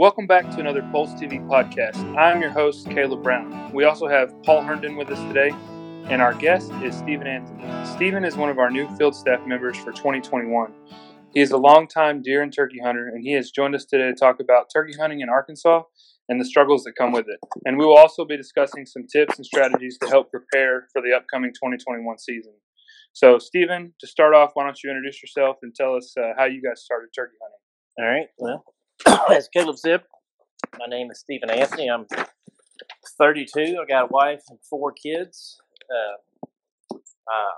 Welcome back to another Pulse TV podcast. I'm your host, Caleb Brown. We also have Paul Herndon with us today, and our guest is Stephen Anthony. Stephen is one of our new field staff members for 2021. He is a longtime deer and turkey hunter, and he has joined us today to talk about turkey hunting in Arkansas and the struggles that come with it. And we will also be discussing some tips and strategies to help prepare for the upcoming 2021 season. So, Stephen, to start off, why don't you introduce yourself and tell us how you guys started turkey hunting? All right. Well, as Caleb said, my name is Stephen Anthony. I'm 32. I got a wife and four kids.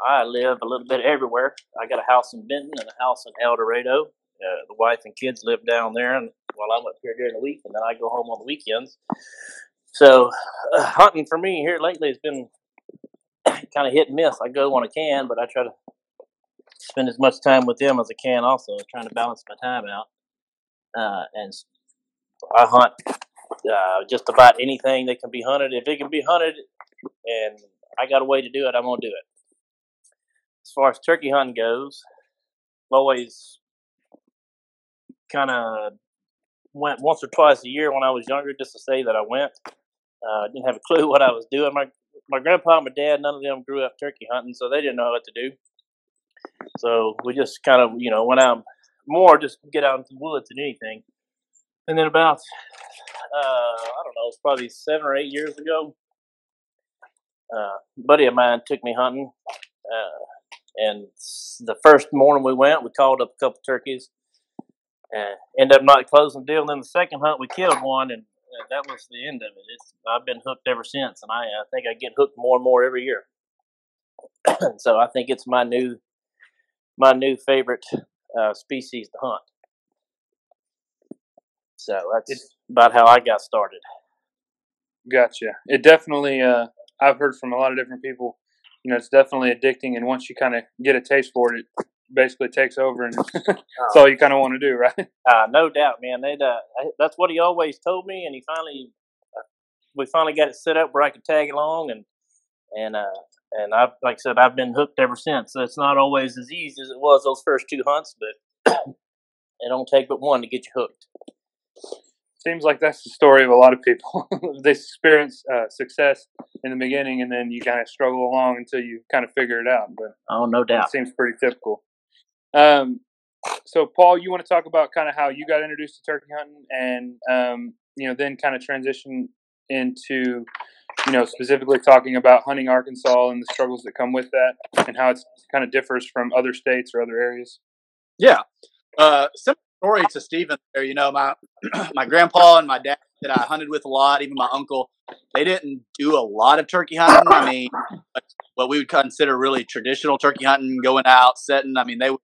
I live a little bit everywhere. I got a house in Benton and a house in El Dorado. The wife and kids live down there, and while I'm up here during the week, and then I go home on the weekends. So hunting for me here lately has been kind of hit and miss. I go when I can, but I try to spend as much time with them as I can also, trying to balance my time out. And I hunt just about anything that can be hunted. If it can be hunted and I got a way to do it, I'm going to do it. As far as turkey hunting goes, I've always kind of went once or twice a year when I was younger just to say that I went. I didn't have a clue what I was doing. My grandpa and my dad, none of them grew up turkey hunting, so they didn't know what to do. So we just kind of, went out more just get out into the woods than anything. And then about, it's probably 7 or 8 years ago, a buddy of mine took me hunting. And the first morning we went, we called up a couple turkeys and ended up not closing the deal. And then the second hunt, we killed one, and that was the end of it. I've been hooked ever since, and I think I get hooked more and more every year. So I think it's my new favorite species to hunt. So that's about how I got started. Gotcha. It definitely, I've heard from a lot of different people, it's definitely addicting, and once you kind of get a taste for it, it basically takes over, and that's all you kind of want to do, right? No doubt, man. That's what he always told me, and we finally got it set up where I could tag along, and I've, like I said, I've been hooked ever since. So it's not always as easy as it was those first two hunts, but it don't take but one to get you hooked. Seems like that's the story of a lot of people. They experience success in the beginning, and then you kind of struggle along until you kind of figure it out. But no doubt. It seems pretty typical. So, Paul, you want to talk about kind of how you got introduced to turkey hunting and, then kind of transition into, specifically talking about hunting Arkansas and the struggles that come with that and how it kind of differs from other states or other areas? Yeah. Similar story to Stephen there. My grandpa and my dad that I hunted with a lot, even my uncle, they didn't do a lot of turkey hunting. What we would consider really traditional turkey hunting, going out, setting. They would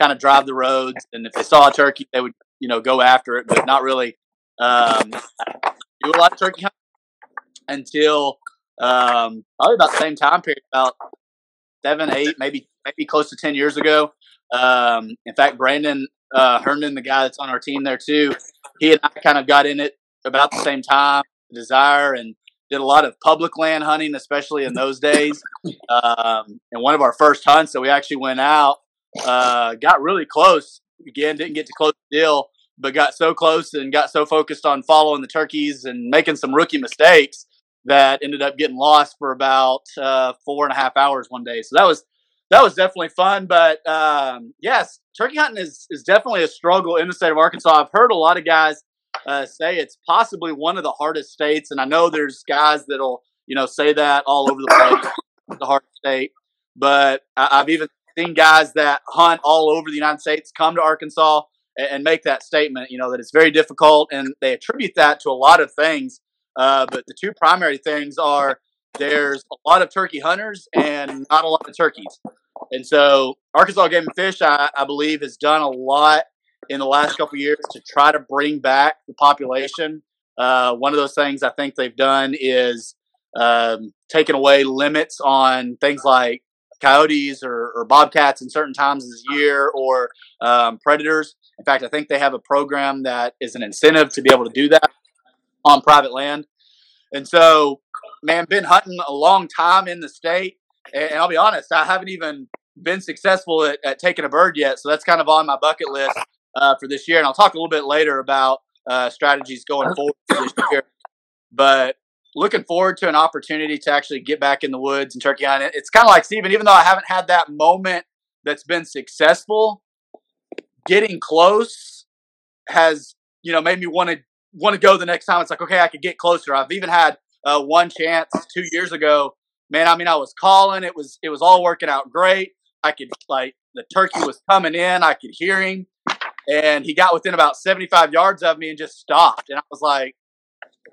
kind of drive the roads, and if they saw a turkey, they would, go after it, but not really do a lot of turkey hunting until probably about the same time period, about 7, 8, maybe close to 10 years ago. In fact, Brandon Herman, the guy that's on our team there too, he and I kind of got in it about the same time, desire, and did a lot of public land hunting, especially in those days. And one of our first hunts that we actually went out, got really close. Again, didn't get to close the deal, but got so close and got so focused on following the turkeys and making some rookie mistakes that ended up getting lost for about 4.5 hours one day. So that was definitely fun, but yes, turkey hunting is definitely a struggle in the state of Arkansas. I've heard a lot of guys say it's possibly one of the hardest states, and I know there's guys that'll say that all over the place, the hard state. But I've even seen guys that hunt all over the United States come to Arkansas and make that statement, that it's very difficult, and they attribute that to a lot of things. But the two primary things are there's a lot of turkey hunters and not a lot of turkeys. And so Arkansas Game and Fish, I believe, has done a lot in the last couple of years to try to bring back the population. One of those things I think they've done is taken away limits on things like coyotes or bobcats in certain times of the year or predators. In fact, I think they have a program that is an incentive to be able to do that on private land. And so, been hunting a long time in the state, and I'll be honest, I haven't even been successful at taking a bird yet, so that's kind of on my bucket list for this year, and I'll talk a little bit later about strategies going forward this year. But looking forward to an opportunity to actually get back in the woods and turkey hunting. It's kind of like, Stephen, even though I haven't had that moment that's been successful, getting close has, you know, made me want to go the next time. It's like, okay, I could get closer. I've even had one chance 2 years ago. Man, I mean, I was calling. It was all working out great. I could, like, the turkey was coming in. I could hear him. And he got within about 75 yards of me and just stopped. And I was like,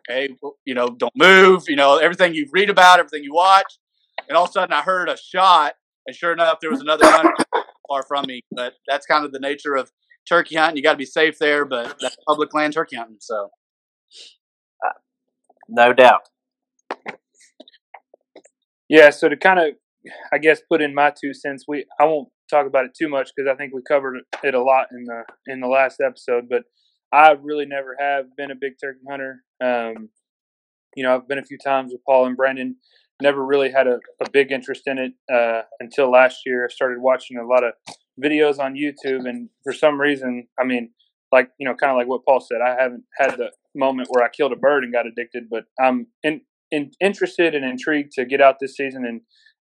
okay, well, you know, don't move. You know, everything you read about, everything you watch. And all of a sudden I heard a shot. And sure enough, there was another hunter far from me. But that's kind of the nature of turkey hunting. You got to be safe there, but that's public land turkey hunting. So, no doubt. Yeah, so to kind of, I guess, put in my 2 cents, I won't talk about it too much because I think we covered it a lot in the last episode. But I really never have been a big turkey hunter. You know, I've been a few times with Paul and Brandon. Never really had a big interest in it until last year. I started watching a lot of videos on YouTube, and for some reason, I mean, like, you know, kind of like what Paul said, I haven't had the moment where I killed a bird and got addicted, but I'm interested and intrigued to get out this season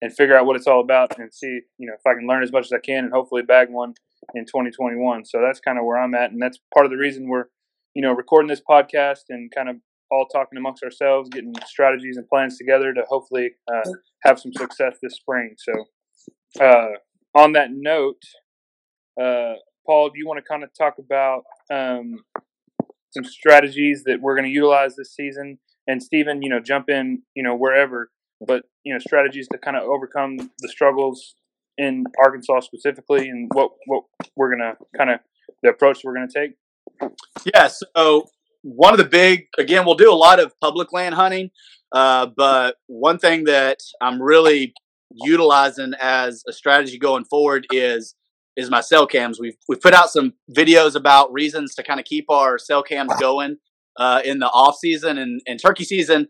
and figure out what it's all about and see, you know, if I can learn as much as I can and hopefully bag one in 2021. So that's kind of where I'm at, and that's part of the reason we're, you know, recording this podcast and kind of all talking amongst ourselves, getting strategies and plans together to hopefully have some success this spring. So on that note, Paul, do you want to kind of talk about some strategies that we're going to utilize this season? And Stephen, you know, jump in, you know, wherever, but, you know, strategies to kind of overcome the struggles in Arkansas specifically, and what we're going to kind of, the approach we're going to take. Yeah. So one of the big, again, we'll do a lot of public land hunting, but one thing that I'm really utilizing as a strategy going forward is my cell cams. We've put out some videos about reasons to kind of keep our cell cams going in the off season, and turkey season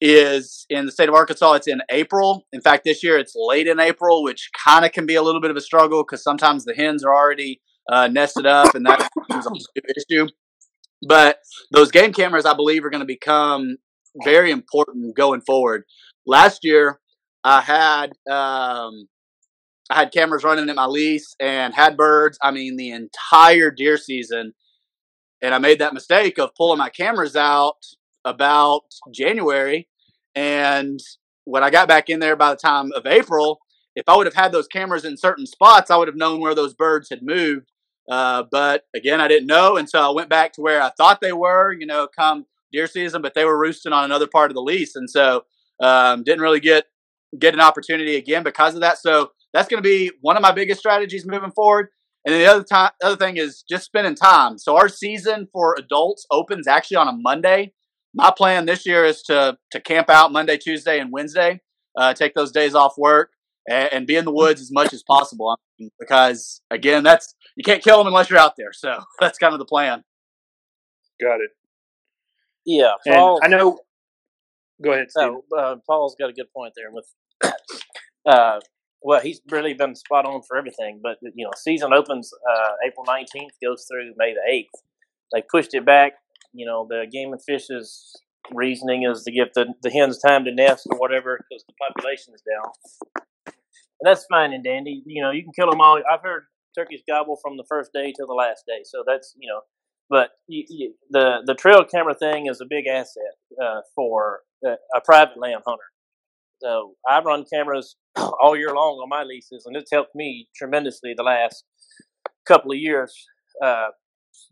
is in the state of Arkansas. It's in April. In fact, this year it's late in April, which kind of can be a little bit of a struggle because sometimes the hens are already nested up, and that is a big issue. But those game cameras, I believe, are going to become very important going forward. Last year, I had cameras running at my lease and had birds, I mean, the entire deer season. And I made that mistake of pulling my cameras out about January. And when I got back in there by the time of April, if I would have had those cameras in certain spots, I would have known where those birds had moved. But again, I didn't know. And so I went back to where I thought they were, you know, come deer season, but they were roosting on another part of the lease. And so didn't really get an opportunity again because of that. So that's going to be one of my biggest strategies moving forward. And then the other thing is just spending time. So our season for adults opens actually on a Monday. My plan this year is to camp out Monday, Tuesday, and Wednesday, take those days off work and be in the woods as much as possible. Because, again, that's, you can't kill them unless you're out there. So that's kind of the plan. Got it. Yeah. Paul, I know. Go ahead, Steve. Paul's got a good point there with well, he's really been spot on for everything, but, you know, season opens April 19th, goes through May the 8th. They pushed it back. You know, the Game and Fish's reasoning is to give the hens time to nest or whatever because the population is down. And that's fine and dandy. You know, you can kill them all. I've heard turkeys gobble from the first day to the last day, so that's, you know. But the trail camera thing is a big asset for a private land hunter. So I run cameras all year long on my leases, and it's helped me tremendously the last couple of years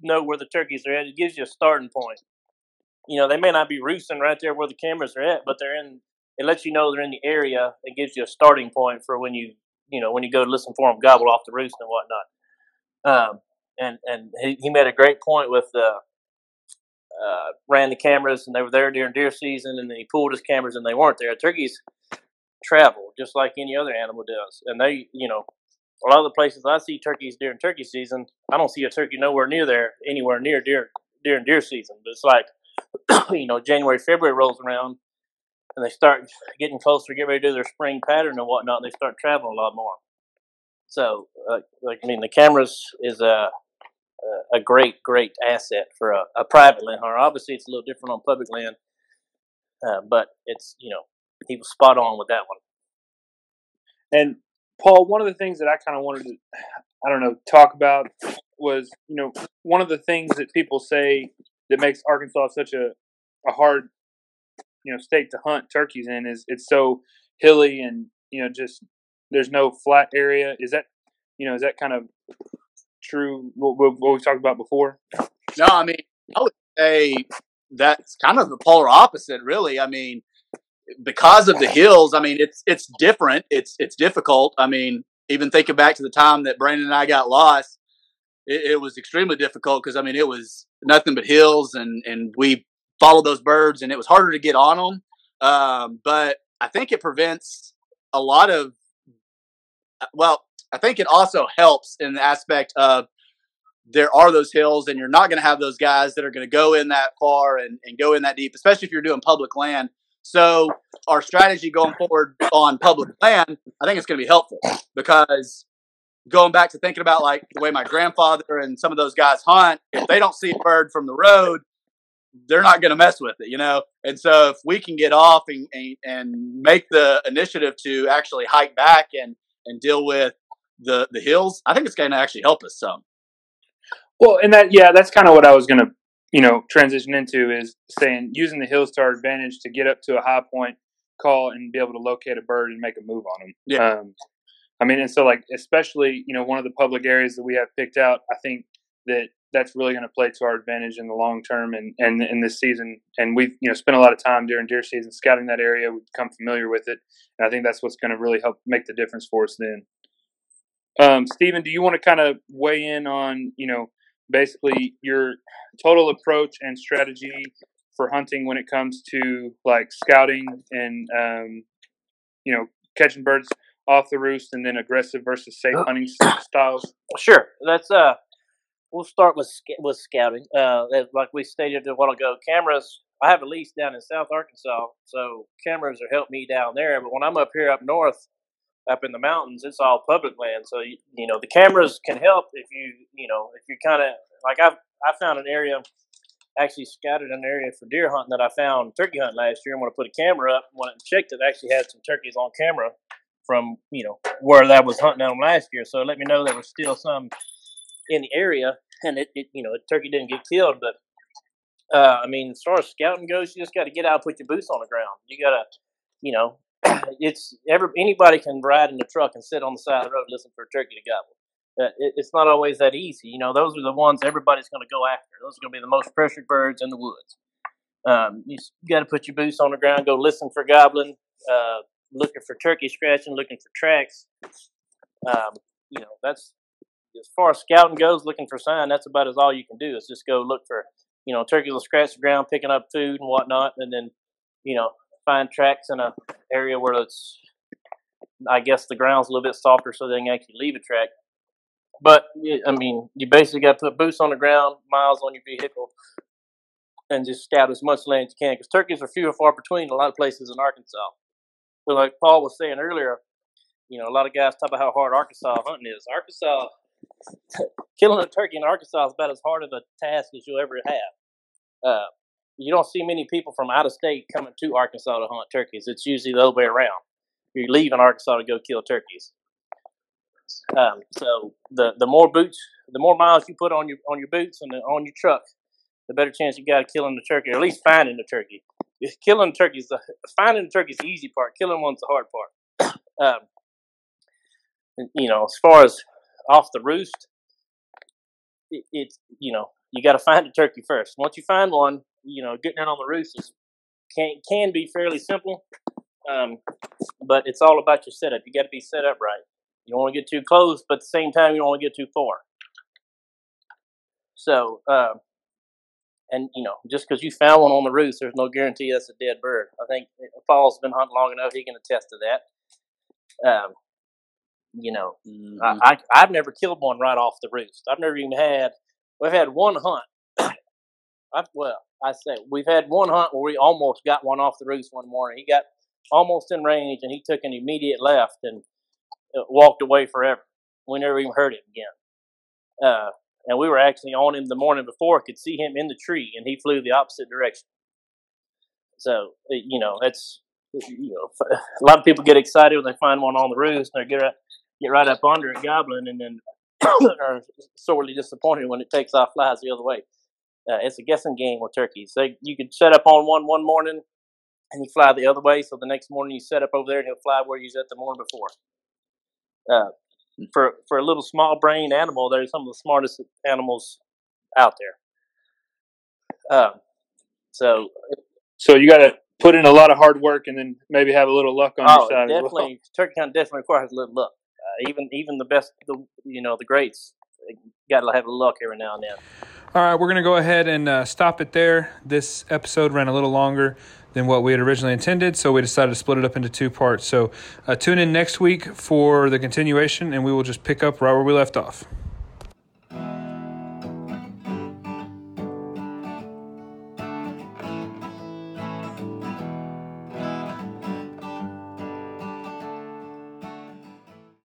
know where the turkeys are at. It gives you a starting point. You know, they may not be roosting right there where the cameras are at, but it lets you know they're in the area. It gives you a starting point for when you go to listen for them gobble off the roost and whatnot. And he made a great point with the ran the cameras, and they were there during deer season, and then he pulled his cameras, and they weren't there. Turkeys travel just like any other animal does, and they, you know, a lot of the places I see turkeys during turkey season, I don't see a turkey anywhere near deer during deer season. But it's like, you know, January, February rolls around, and they start getting closer, get ready to do their spring pattern and whatnot, and they start traveling a lot more. So, I mean, the cameras is a great asset for a private landowner. Obviously, it's a little different on public land, but it's, you know, he was spot on with that one. And Paul, one of the things that I kind of wanted to, talk about was, you know, one of the things that people say that makes Arkansas such a hard, you know, state to hunt turkeys in is it's so hilly and, you know, just there's no flat area. Is that, you know, is that kind of true, what we talked about before? No, I mean, I would say that's kind of the polar opposite, really. I mean, because of the hills, I mean, it's different. It's difficult. I mean, even thinking back to the time that Brandon and I got lost, it was extremely difficult because, I mean, it was nothing but hills, and we followed those birds, and it was harder to get on them. But I think it prevents a lot of, well, I think it also helps in the aspect of there are those hills, and you're not going to have those guys that are going to go in that far and go in that deep, especially if you're doing public land. So our strategy going forward on public land, I think it's going to be helpful, because going back to thinking about like the way my grandfather and some of those guys hunt, if they don't see a bird from the road, they're not going to mess with it, you know? And so if we can get off and make the initiative to actually hike back and deal with the hills, I think it's going to actually help us some. Well, and that, yeah, that's kind of what I was going to, you know, transition into, is saying using the hills to our advantage to get up to a high point, call, and be able to locate a bird and make a move on them. Yeah. I mean, and so like, especially, you know, one of the public areas that we have picked out, I think that that's really going to play to our advantage in the long term and in this season. And we've, you know, spent a lot of time during deer season scouting that area. We've become familiar with it. And I think that's what's going to really help make the difference for us then. Stephen, do you want to kind of weigh in on, you know, basically your total approach and strategy for hunting when it comes to like scouting and, you know, catching birds off the roost, and then aggressive versus safe hunting styles? Sure. That's, we'll start with scouting. Like we stated a while ago, cameras, I have a lease down in South Arkansas, so cameras are helping me down there. But when I'm up here up north, up in the mountains, it's all public land. So, you know, the cameras can help if you kind of, like I found an area, actually scouted an area for deer hunting that I found turkey hunting last year. I'm going to put a camera up. When I checked it, I actually had some turkeys on camera from, you know, where I was hunting them last year. So it let me know there was still some in the area, and it you know, the turkey didn't get killed. But I mean, as far as scouting goes, you just got to get out and put your boots on the ground. You got to, you know, it's anybody can ride in the truck and sit on the side of the road and listen for a turkey to gobble. It's not always that easy. You know, those are the ones everybody's going to go after. Those are going to be the most pressured birds in the woods. You got to put your boots on the ground, go listen for gobbling, looking for turkey scratching, looking for tracks. You know, that's, as far as scouting goes, looking for sign, that's about as all you can do, is just go look for, you know, turkeys will scratch the ground, picking up food and whatnot, and then, you know, find tracks in an area where it's, I guess the ground's a little bit softer so they can actually leave a track. But, I mean, you basically got to put boots on the ground, miles on your vehicle, and just scout as much land as you can, because turkeys are few and far between a lot of places in Arkansas. But like Paul was saying earlier, you know, a lot of guys talk about how hard Arkansas hunting is. Arkansas, killing a turkey in Arkansas is about as hard of a task as you'll ever have. You don't see many people from out of state coming to Arkansas to hunt turkeys. It's usually the other way around. You're leaving Arkansas to go kill turkeys. So the more boots, the more miles you put on your boots and on your truck, the better chance you got of killing the turkey, or at least finding the turkey. Finding the turkey is the easy part. Killing one's the hard part. You know, as far as off the roost, it's, you know, you got to find a turkey first. Once you find one, you know, getting it on the roost can be fairly simple, but it's all about your setup. You got to be set up right. You don't want to get too close, but at the same time, you don't want to get too far. So, and, you know, just because you found one on the roost, there's no guarantee that's a dead bird. I think Paul's been hunting long enough, he can attest to that. You know, mm-hmm. I've never killed one right off the roost. We've had one hunt. We've had one hunt where we almost got one off the roost one morning. He got almost in range, and he took an immediate left and walked away forever. We never even heard him again. and we were actually on him the morning before, could see him in the tree, and he flew the opposite direction. So, you know, that's, you know, a lot of people get excited when they find one on the roost, and they get right up under it gobbling, and then are sorely disappointed when it takes off, flies the other way. It's a guessing game with turkeys. You could set up on one morning, and you fly the other way, so the next morning you set up over there, and he'll fly where you set the morning before. For a little small brain animal, they're some of the smartest animals out there. So you got to put in a lot of hard work, and then maybe have a little luck on your side. Definitely, as well. Turkey hunting definitely requires a little luck. Even the best, the greats, got to have a luck every now and then. All right, we're going to go ahead and stop it there. This episode ran a little longer than what we had originally intended, so we decided to split it up into two parts. So tune in next week for the continuation, and we will just pick up right where we left off.